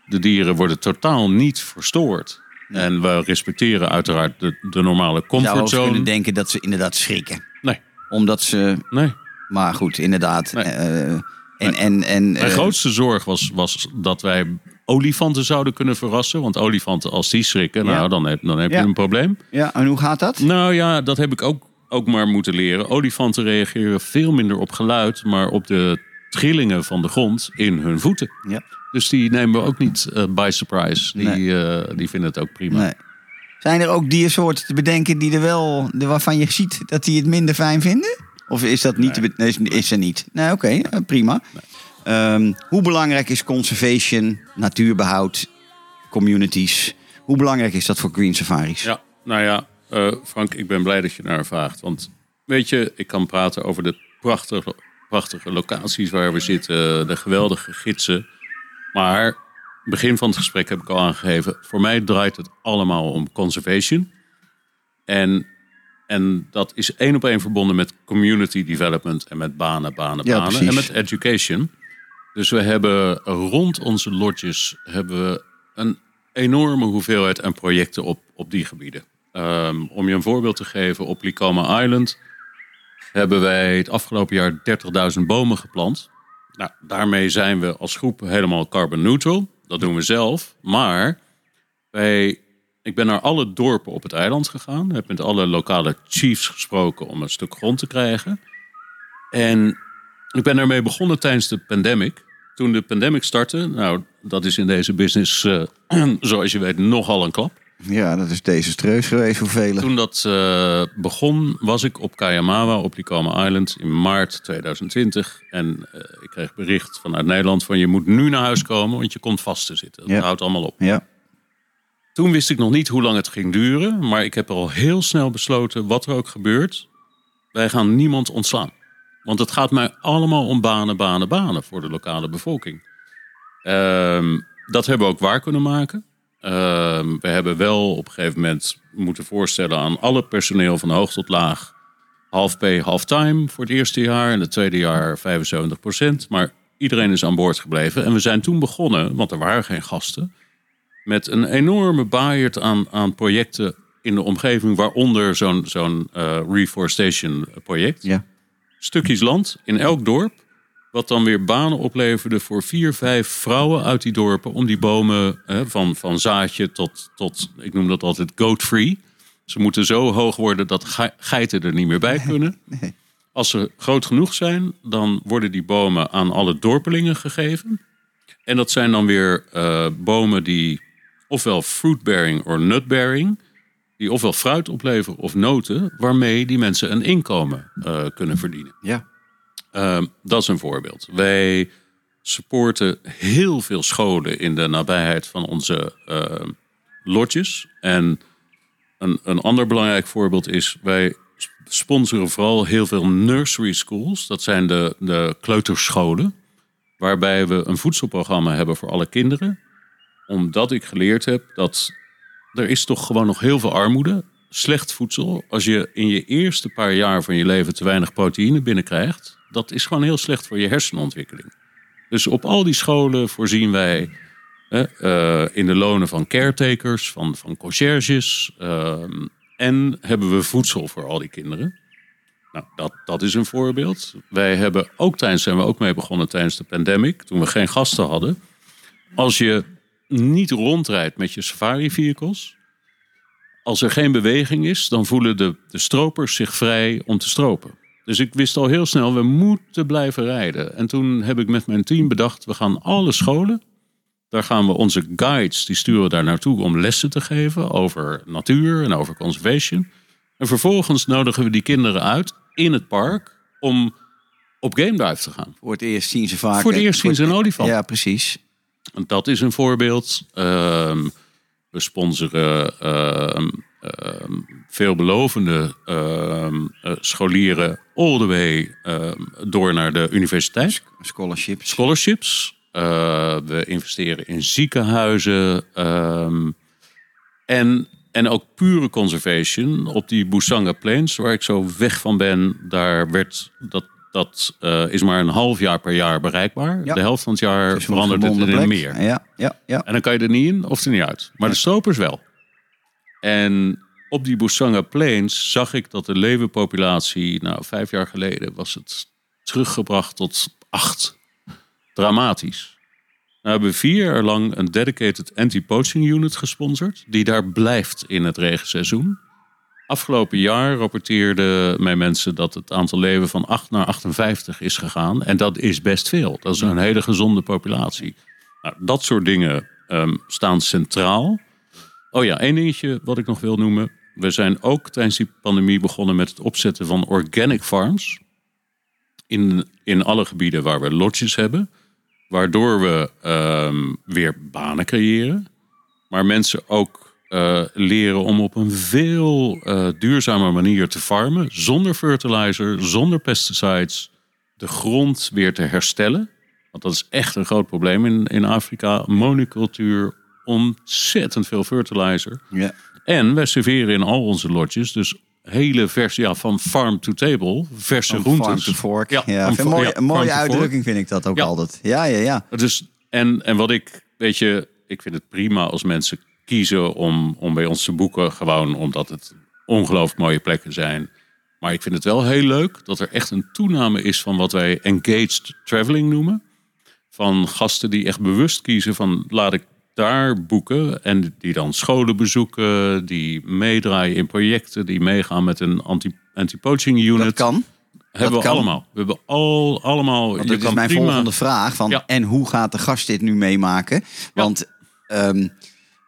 De dieren worden totaal niet verstoord. En we respecteren uiteraard de normale comfortzone. Zou kunnen denken dat ze inderdaad schrikken. Nee. Omdat ze... Nee. Maar goed, inderdaad. Nee. Mijn grootste zorg was dat wij olifanten zouden kunnen verrassen. Want olifanten, als die schrikken, dan heb je een probleem. Ja, en hoe gaat dat? Nou ja, dat heb ik ook maar moeten leren. Olifanten reageren veel minder op geluid, maar op de trillingen van de grond in hun voeten. Ja. Dus die nemen we ook niet by surprise. Die vinden het ook prima. Nee. Zijn er ook diersoorten te bedenken die er wel, waarvan je ziet dat die het minder fijn vinden? Of is dat niet? Nee. Is er niet? Nee, oké, prima. Nee. Hoe belangrijk is conservation, natuurbehoud, communities? Hoe belangrijk is dat voor Green Safaris? Ja, nou ja, Frank, ik ben blij dat je naar vraagt. Want weet je, ik kan praten over de prachtige locaties waar we zitten, de geweldige gidsen. Maar begin van het gesprek heb ik al aangegeven, voor mij draait het allemaal om conservation. En dat is 1 op 1 verbonden met community development en met banen. Precies. En met education. Dus we hebben rond onze lodges een enorme hoeveelheid aan projecten op die gebieden. Om je een voorbeeld te geven, op Likoma Island hebben wij het afgelopen jaar 30.000 bomen geplant. Nou, daarmee zijn we als groep helemaal carbon neutral. Dat doen we zelf. Maar ik ben naar alle dorpen op het eiland gegaan. Heb met alle lokale chiefs gesproken om een stuk grond te krijgen. En ik ben ermee begonnen tijdens de pandemic. Toen de pandemic startte, nou, dat is in deze business, zoals je weet, nogal een klap. Ja, dat is desastreus geweest voor velen. Toen dat begon, was ik op Kayamawa, op Likoma Island, in maart 2020. En ik kreeg bericht vanuit Nederland van: je moet nu naar huis komen, want je komt vast te zitten. Dat houdt allemaal op. Ja. Toen wist ik nog niet hoe lang het ging duren, maar ik heb al heel snel besloten, wat er ook gebeurt, wij gaan niemand ontslaan. Want het gaat mij allemaal om banen voor de lokale bevolking. Dat hebben we ook waar kunnen maken. We hebben wel op een gegeven moment moeten voorstellen aan alle personeel van hoog tot laag. Half pay, half time voor het eerste jaar. En het tweede jaar 75%. Maar iedereen is aan boord gebleven. En we zijn toen begonnen, want er waren geen gasten, met een enorme baaierd aan projecten in de omgeving. Waaronder zo'n reforestation project. Ja. Stukjes land in elk dorp. Wat dan weer banen opleverde voor 4, 5 vrouwen uit die dorpen. Om die bomen van zaadje tot, ik noem dat altijd goat-free. Ze moeten zo hoog worden dat geiten er niet meer bij kunnen. Nee. Als ze groot genoeg zijn, dan worden die bomen aan alle dorpelingen gegeven. En dat zijn dan weer bomen die ofwel fruit-bearing of nut-bearing, die ofwel fruit opleveren of noten, waarmee die mensen een inkomen kunnen verdienen. Ja. Dat is een voorbeeld. Wij supporten heel veel scholen in de nabijheid van onze lodges. En een ander belangrijk voorbeeld is, wij sponsoren vooral heel veel nursery schools. Dat zijn de kleuterscholen, waarbij we een voedselprogramma hebben voor alle kinderen. Omdat ik geleerd heb dat er is toch gewoon nog heel veel armoede, slecht voedsel. Als je in je eerste paar jaar van je leven te weinig proteïne binnenkrijgt, dat is gewoon heel slecht voor je hersenontwikkeling. Dus op al die scholen voorzien wij in de lonen van caretakers, van conciërges. En hebben we voedsel voor al die kinderen. Nou, dat is een voorbeeld. Wij hebben ook zijn we mee begonnen tijdens de pandemic, toen we geen gasten hadden. Als je niet rondrijdt met je safari-vehicles, als er geen beweging is, dan voelen de stropers zich vrij om te stropen. Dus ik wist al heel snel, we moeten blijven rijden. En toen heb ik met mijn team bedacht, we gaan alle scholen, daar gaan we onze guides, die sturen we daar naartoe om lessen te geven over natuur en over conservation. En vervolgens nodigen we die kinderen uit in het park om op game dive te gaan. Voor het eerst zien ze vaak. Voor het eerst zien ze een olifant. Ja, precies. En dat is een voorbeeld. We sponsoren veelbelovende scholieren all the way door naar de universiteit. Scholarships. We investeren in ziekenhuizen. En ook pure conservation op die Busanga Plains, waar ik zo weg van ben. Daar werd dat is maar een half jaar per jaar bereikbaar. Ja. De helft van het jaar het verandert het in een meer. Ja. En dan kan je er niet in of er niet uit. Maar de stropers wel. En op die Busanga Plains zag ik dat de leeuwenpopulatie, 5 jaar geleden was het teruggebracht tot 8. Dramatisch. We hebben 4 jaar lang een dedicated anti-poaching unit gesponsord, die daar blijft in het regenseizoen. Afgelopen jaar rapporteerden mijn mensen dat het aantal leeuwen van 8 naar 58 is gegaan. En dat is best veel. Dat is een hele gezonde populatie. Nou, dat soort dingen staan centraal. Oh ja, 1 dingetje wat ik nog wil noemen. We zijn ook tijdens die pandemie begonnen met het opzetten van organic farms. In alle gebieden waar we lodges hebben. Waardoor we weer banen creëren. Maar mensen ook leren om op een veel duurzame manier te farmen, zonder fertilizer, zonder pesticides, de grond weer te herstellen. Want dat is echt een groot probleem in Afrika. Monocultuur, ontzettend veel fertilizer. Ja. En wij serveren in al onze lodges, dus hele verse, van farm to table, verse groentes. Farm to fork. Ja, een mooie uitdrukking vind ik dat ook altijd. Ja. Dus, en wat ik, weet je, ik vind het prima als mensen kiezen om bij ons te boeken. Gewoon omdat het ongelooflijk mooie plekken zijn. Maar ik vind het wel heel leuk dat er echt een toename is van wat wij engaged traveling noemen. Van gasten die echt bewust kiezen van laat ik daar boeken. En die dan scholen bezoeken, die meedraaien in projecten, die meegaan met een anti-poaching unit. Dat kan. Hebben we allemaal. We hebben allemaal. Want dat is mijn volgende vraag. Van, ja. En hoe gaat de gast dit nu meemaken? Want ja.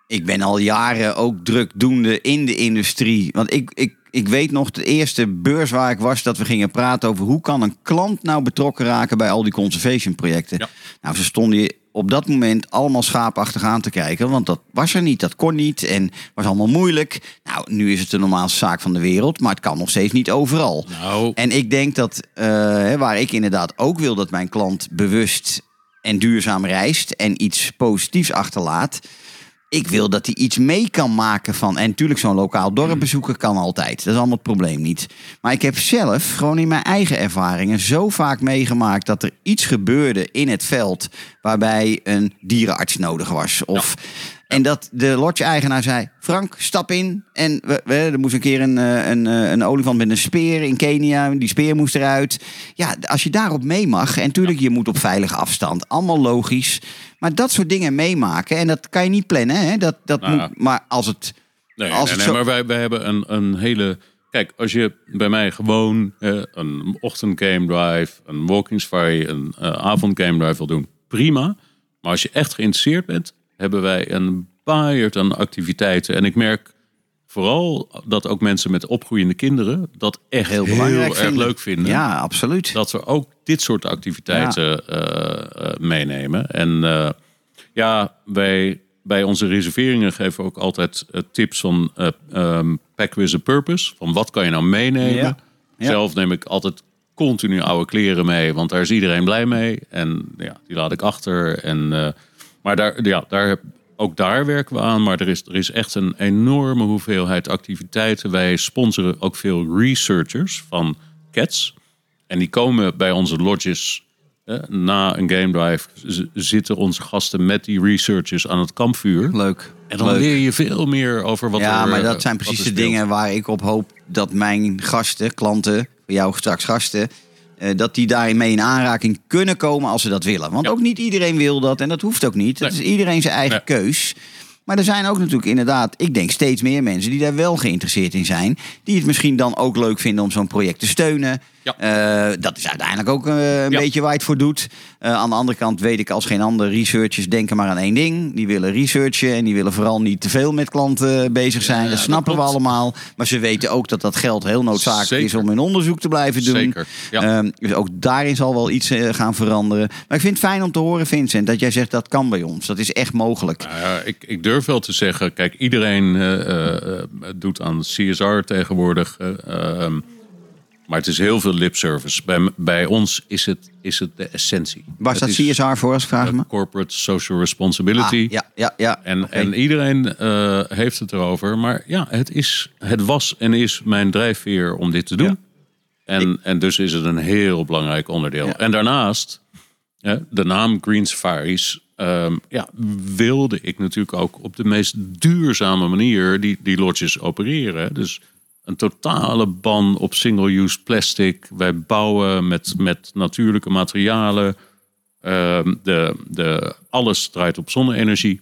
Ik ben al jaren ook drukdoende in de industrie. Want ik weet nog de eerste beurs waar ik was, dat we gingen praten over hoe kan een klant nou betrokken raken bij al die conservation projecten. Ja. Nou, ze stonden hier op dat moment allemaal schaapachtig aan te kijken. Want dat was er niet, dat kon niet en was allemaal moeilijk. Nou, nu is het de normaalste zaak van de wereld, maar het kan nog steeds niet overal. Nou. En ik denk dat, waar ik inderdaad ook wil dat mijn klant bewust en duurzaam reist en iets positiefs achterlaat. Ik wil dat hij iets mee kan maken van. En natuurlijk, zo'n lokaal dorp bezoeken kan altijd. Dat is allemaal het probleem niet. Maar ik heb zelf gewoon in mijn eigen ervaringen zo vaak meegemaakt dat er iets gebeurde in het veld waarbij een dierenarts nodig was. Of, ja. En dat de lodge-eigenaar zei, Frank, stap in. En er moest een keer een olifant met een speer in Kenia. Die speer moest eruit. Ja, als je daarop mee mag. En natuurlijk, je moet op veilige afstand. Allemaal logisch. Maar dat soort dingen meemaken. En dat kan je niet plannen. Hè? Dat moet. Maar als het... Nee, maar wij hebben een hele... Kijk, als je bij mij gewoon een ochtend game drive, een walking safari, een avond game drive wil doen, prima. Maar als je echt geïnteresseerd bent, hebben wij een baaierd aan activiteiten. En ik merk vooral dat ook mensen met opgroeiende kinderen dat echt heel erg leuk vinden. Ja, absoluut. Dat we ook dit soort activiteiten meenemen. En wij bij onze reserveringen geven ook altijd tips van pack with a purpose. Van wat kan je nou meenemen? Ja. Ja. Zelf neem ik altijd continu oude kleren mee, want daar is iedereen blij mee. En ja, die laat ik achter. En maar daar werken we aan. Maar er is echt een enorme hoeveelheid activiteiten. Wij sponsoren ook veel researchers van CATS. En die komen bij onze lodges. Na een game drive zitten onze gasten met die researchers aan het kampvuur. Leuk. En dan leer je veel meer over wat er maar dat zijn precies de dingen waar ik op hoop dat mijn gasten, klanten, voor jou straks gasten, dat die daarmee in aanraking kunnen komen als ze dat willen. Want ook niet iedereen wil dat en dat hoeft ook niet. Dat is iedereen zijn eigen keus. Maar er zijn ook natuurlijk inderdaad, ik denk steeds meer mensen die daar wel geïnteresseerd in zijn. Die het misschien dan ook leuk vinden om zo'n project te steunen. Ja. Dat is uiteindelijk ook een beetje waar je het voor doet. Aan de andere kant weet ik als geen ander, researchers denken maar aan één ding. Die willen researchen en die willen vooral niet te veel met klanten bezig zijn. Ja, dat snappen we allemaal. Maar ze weten ook dat dat geld heel noodzakelijk is om hun onderzoek te blijven doen. Zeker. Ja. Dus ook daarin zal wel iets gaan veranderen. Maar ik vind het fijn om te horen, Vincent, dat jij zegt dat kan bij ons. Dat is echt mogelijk. Ik durf wel te zeggen, kijk, iedereen doet aan CSR tegenwoordig. Maar het is heel veel lipservice. Bij ons is het de essentie. Waar staat CSR voor, als ik vraag me? Corporate Social Responsibility. Ja. En iedereen heeft het erover. Maar ja, het was en is mijn drijfveer om dit te doen. Ja. En dus is het een heel belangrijk onderdeel. Ja. En daarnaast, de naam Green Safaris, wilde ik natuurlijk ook op de meest duurzame manier die lodges opereren. Dus een totale ban op single-use plastic. Wij bouwen met natuurlijke materialen. Alles draait op zonne-energie.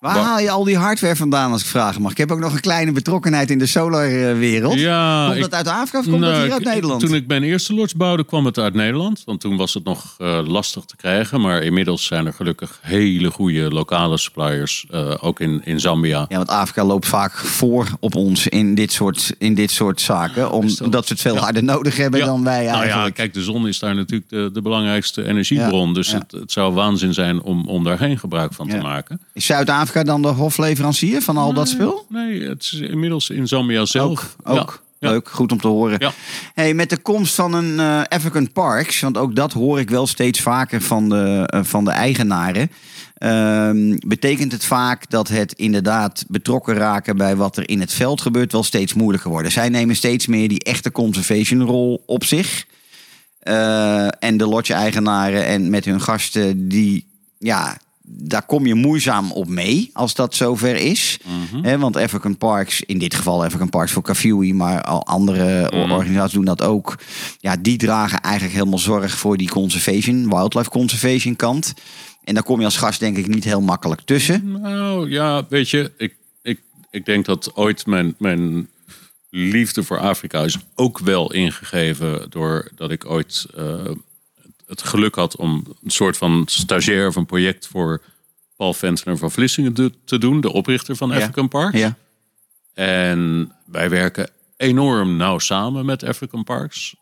Waar haal je al die hardware vandaan, als ik vragen mag? Ik heb ook nog een kleine betrokkenheid in de solarwereld. Ja, komt dat uit Afrika of komt dat hier uit Nederland? Toen ik mijn eerste lodge bouwde, kwam het uit Nederland. Want toen was het nog lastig te krijgen. Maar inmiddels zijn er gelukkig hele goede lokale suppliers. Ook in Zambia. Ja, want Afrika loopt vaak voor op ons in dit soort zaken. Omdat ze het veel harder nodig hebben dan wij eigenlijk. Nou ja, kijk, de zon is daar natuurlijk de belangrijkste energiebron. Ja. Dus het zou waanzin zijn om daarheen gebruik van te maken. Is Zuid-Afrika dan de hofleverancier van dat spul? Nee, het is inmiddels in Zambia zelf. Ook. Ja. Leuk, goed om te horen. Ja. Hey, met de komst van een African Parks, want ook dat hoor ik wel steeds vaker van de eigenaren. Betekent het vaak dat het inderdaad betrokken raken bij wat er in het veld gebeurt wel steeds moeilijker wordt. Zij nemen steeds meer die echte conservation rol op zich. En de lodge-eigenaren en met hun gasten die... ja. daar kom je moeizaam op mee als dat zover is. Mm-hmm. Want African Parks, in dit geval African Parks voor Kafue, maar al andere organisaties doen dat ook. Ja, die dragen eigenlijk helemaal zorg voor die conservation, wildlife conservation kant. En daar kom je als gast denk ik niet heel makkelijk tussen. Nou ja, weet je, ik denk dat ooit mijn liefde voor Afrika is ook wel ingegeven doordat ik ooit het geluk had om een soort van stagiair of een project voor Paul Ventener van Vlissingen te doen, de oprichter van African Parks. Ja. En wij werken enorm nauw samen met African Parks.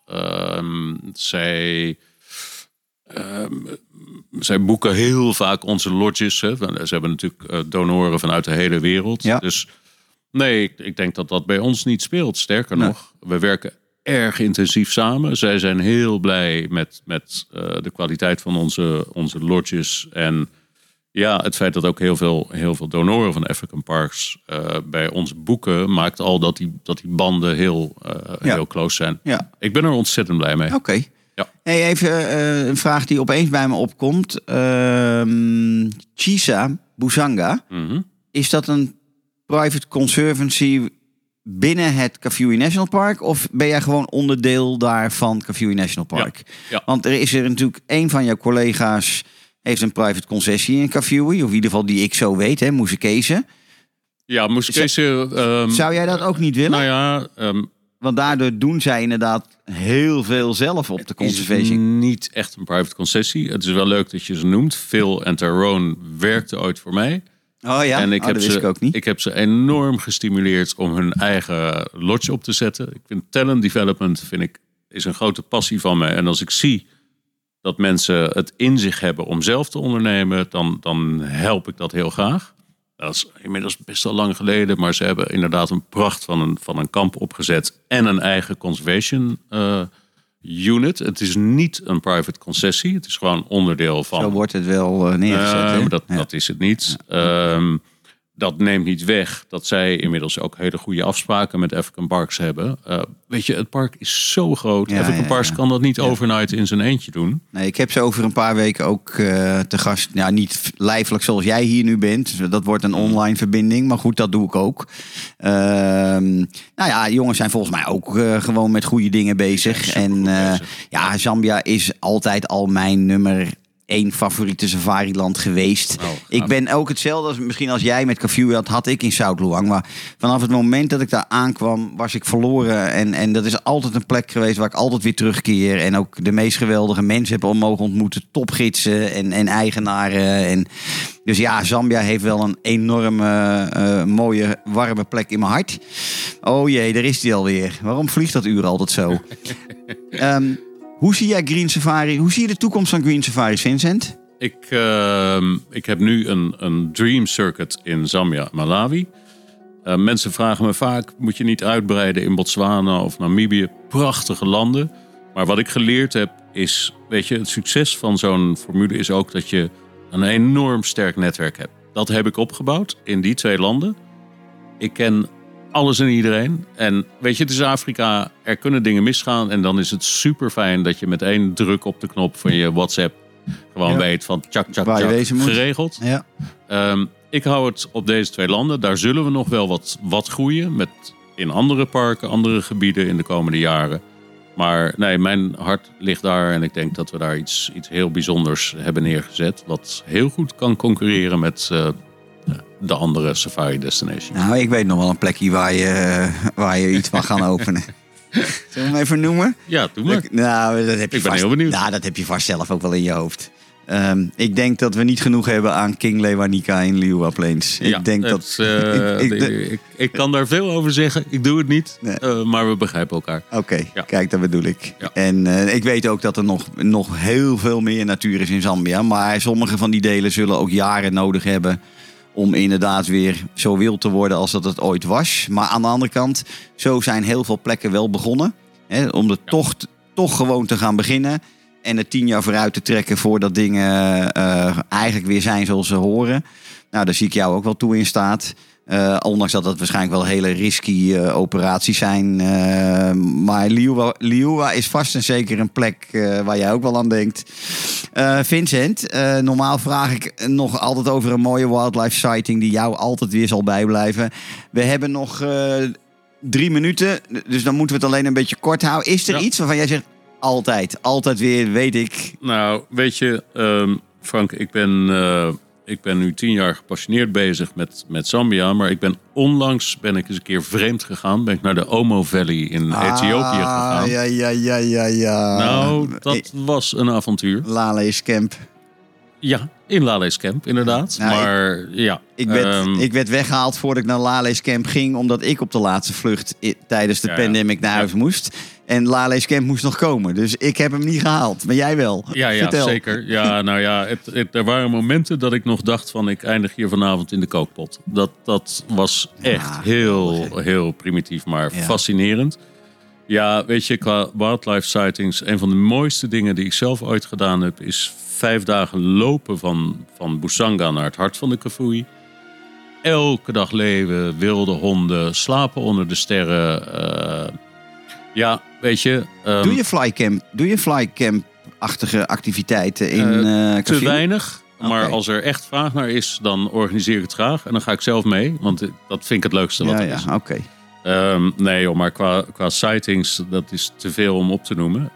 Zij boeken heel vaak onze lodges. Hè. Ze hebben natuurlijk donoren vanuit de hele wereld. Ja. Dus nee, ik denk dat dat bij ons niet speelt. Sterker nog, we werken erg intensief samen. Zij zijn heel blij met de kwaliteit van onze lodges. En ja, het feit dat ook heel veel donoren van African Parks bij ons boeken maakt al dat die banden heel close zijn. Ja. Ik ben er ontzettend blij mee. Oké. Ja. Hey, even een vraag die opeens bij me opkomt. Chisa, Busanga. Mm-hmm. Is dat een private conservancy binnen het Kafue National Park? Of ben jij gewoon onderdeel daarvan Kafue National Park? Ja, ja. Want er is natuurlijk een van jouw collega's heeft een private concessie in Kafue. Of in ieder geval die ik zo weet, Moeskezen. Ja, Moeskezen. Zou jij dat ook niet willen? Nou ja... Want daardoor doen zij inderdaad heel veel zelf op de conservation. Het is niet echt een private concessie. Het is wel leuk dat je ze noemt. Phil en Tyrone werkten ooit voor mij. Oh ja, en ik ook niet. Ik heb ze enorm gestimuleerd om hun eigen lodge op te zetten. Ik vind talent development is een grote passie van mij. En als ik zie dat mensen het in zich hebben om zelf te ondernemen, dan help ik dat heel graag. Dat is inmiddels best al lang geleden, maar ze hebben inderdaad een pracht van een kamp opgezet en een eigen conservation unit. Het is niet een private concessie, het is gewoon onderdeel van... Zo wordt het wel neergezet. Maar dat is het niet. Ja. Dat neemt niet weg dat zij inmiddels ook hele goede afspraken met African Parks hebben. Weet je, het park is zo groot. Ja, African Parks kan dat niet overnight in zijn eentje doen. Nee, ik heb ze over een paar weken ook te gast. Ja, niet lijfelijk zoals jij hier nu bent. Dat wordt een online verbinding. Maar goed, dat doe ik ook. Jongens zijn volgens mij ook gewoon met goede dingen bezig. En bezig. Ja, Zambia is altijd al mijn nummer 1 favoriete safariland geweest. Oh, ik ben ook hetzelfde als misschien als jij met Kafue had ik in South Luangwa. Vanaf het moment dat ik daar aankwam, was ik verloren. En dat is altijd een plek geweest waar ik altijd weer terugkeer. En ook de meest geweldige mensen heb mogen ontmoeten. Topgidsen en eigenaren. En dus ja, Zambia heeft wel een enorme, mooie, warme plek in mijn hart. Oh jee, daar is die alweer. Waarom vliegt dat uur altijd zo? Hoe zie jij Green Safari? Hoe zie je de toekomst van Green Safari, Vincent? Ik heb nu een dream circuit in Zambia, Malawi. Mensen vragen me vaak, moet je niet uitbreiden in Botswana of Namibië? Prachtige landen. Maar wat ik geleerd heb is, weet je, het succes van zo'n formule is ook dat je een enorm sterk netwerk hebt. Dat heb ik opgebouwd in die 2 landen. Ik ken alles en iedereen. En weet je, het is Afrika. Er kunnen dingen misgaan. En dan is het super fijn dat je met 1 druk op de knop van je WhatsApp gewoon weet van tjak, tjak, tjak, geregeld. Ja. Ik hou het op deze 2 landen. Daar zullen we nog wel wat groeien. Met in andere parken, andere gebieden in de komende jaren. Maar nee, mijn hart ligt daar. En ik denk dat we daar iets heel bijzonders hebben neergezet. Wat heel goed kan concurreren met... de andere safari destination. Nou, ik weet nog wel een plekje waar je iets mag gaan openen. Zullen we hem even noemen? Ja, doe maar. Ik ben heel benieuwd. Nou, dat heb je vast zelf ook wel in je hoofd. Ik denk dat we niet genoeg hebben aan King Lewanika in Luangwa Plains. Ja, ik denk dat... Ik kan daar veel over zeggen. Ik doe het niet. Nee. Maar we begrijpen elkaar. Oké, ja. Kijk, dat bedoel ik. Ja. En ik weet ook dat er nog heel veel meer natuur is in Zambia. Maar sommige van die delen zullen ook jaren nodig hebben om inderdaad weer zo wild te worden als dat het ooit was. Maar aan de andere kant, zo zijn heel veel plekken wel begonnen. Hè, om de tocht toch gewoon te gaan beginnen. En het 10 jaar vooruit te trekken voordat dingen eigenlijk weer zijn zoals ze horen. Nou, daar zie ik jou ook wel toe in staat. Ondanks dat dat waarschijnlijk wel hele risky operaties zijn. Maar Liuwa is vast en zeker een plek waar jij ook wel aan denkt. Vincent, normaal vraag ik nog altijd over een mooie wildlife sighting die jou altijd weer zal bijblijven. We hebben nog 3 minuten, dus dan moeten we het alleen een beetje kort houden. Is er iets waarvan jij zegt, altijd weer, weet ik? Nou, weet je, Frank, ik ben nu 10 jaar gepassioneerd bezig met Zambia. Maar onlangs ben ik eens een keer vreemd gegaan. Ben ik naar de Omo Valley in Ethiopië gegaan. Ja. Nou, dat was een avontuur. Lale's Camp. Ja, in Lale's Camp, inderdaad. Nou, maar ja. Ik werd weggehaald voordat ik naar Lale's Camp ging. Omdat ik op de laatste vlucht tijdens de pandemic naar huis moest. En Lale's Camp moest nog komen. Dus ik heb hem niet gehaald. Maar jij wel. Ja, zeker. Ja, nou ja, er waren momenten dat ik nog dacht van ik eindig hier vanavond in de kookpot. Dat was echt heel primitief, maar fascinerend. Ja, weet je, qua wildlife sightings, een van de mooiste dingen die ik zelf ooit gedaan heb, is 5 dagen lopen van Busanga naar het hart van de Kafue. Elke dag leeuwen, wilde honden, slapen onder de sterren. Ja, weet je. Doe je flycamp-achtige activiteiten in Kafue? Te weinig. Maar als er echt vraag naar is, dan organiseer ik het graag. En dan ga ik zelf mee, want dat vind ik het leukste wat er is. Ja, oké. Nee, joh, maar qua sightings, dat is te veel om op te noemen.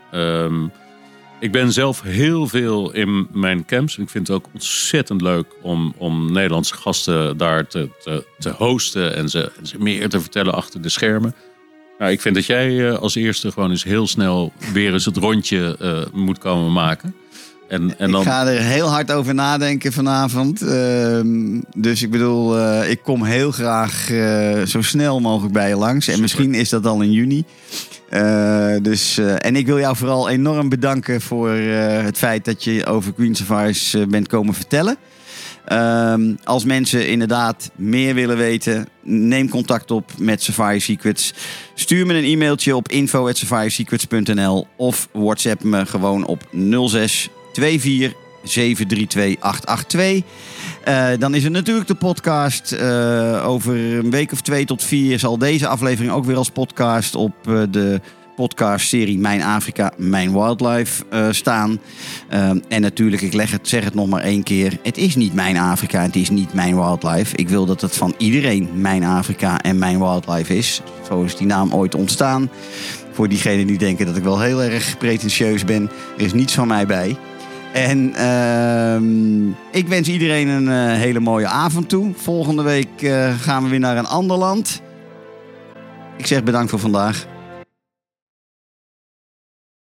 Ik ben zelf heel veel in mijn camps. Ik vind het ook ontzettend leuk om Nederlandse gasten daar te hosten en ze meer te vertellen achter de schermen. Nou, ik vind dat jij als eerste gewoon eens heel snel weer eens het rondje moet komen maken. En dan... Ik ga er heel hard over nadenken vanavond. Dus ik bedoel, ik kom heel graag zo snel mogelijk bij je langs. Super. En misschien is dat al in juni. En ik wil jou vooral enorm bedanken voor het feit dat je over Green Safaris bent komen vertellen. Als mensen inderdaad meer willen weten, neem contact op met Safari Secrets. Stuur me een e-mailtje op info@safarisecrets.nl of WhatsApp me gewoon op 06 24 732 882. Dan is er natuurlijk de podcast. Over een week of 2 tot 4 zal deze aflevering ook weer als podcast op de podcastserie Mijn Afrika, Mijn Wildlife staan. En natuurlijk, ik zeg het nog maar 1 keer. Het is niet Mijn Afrika, het is niet Mijn Wildlife. Ik wil dat het van iedereen Mijn Afrika en Mijn Wildlife is. Zo is die naam ooit ontstaan. Voor diegenen die denken dat ik wel heel erg pretentieus ben, er is niets van mij bij. En ik wens iedereen een hele mooie avond toe. Volgende week gaan we weer naar een ander land. Ik zeg bedankt voor vandaag.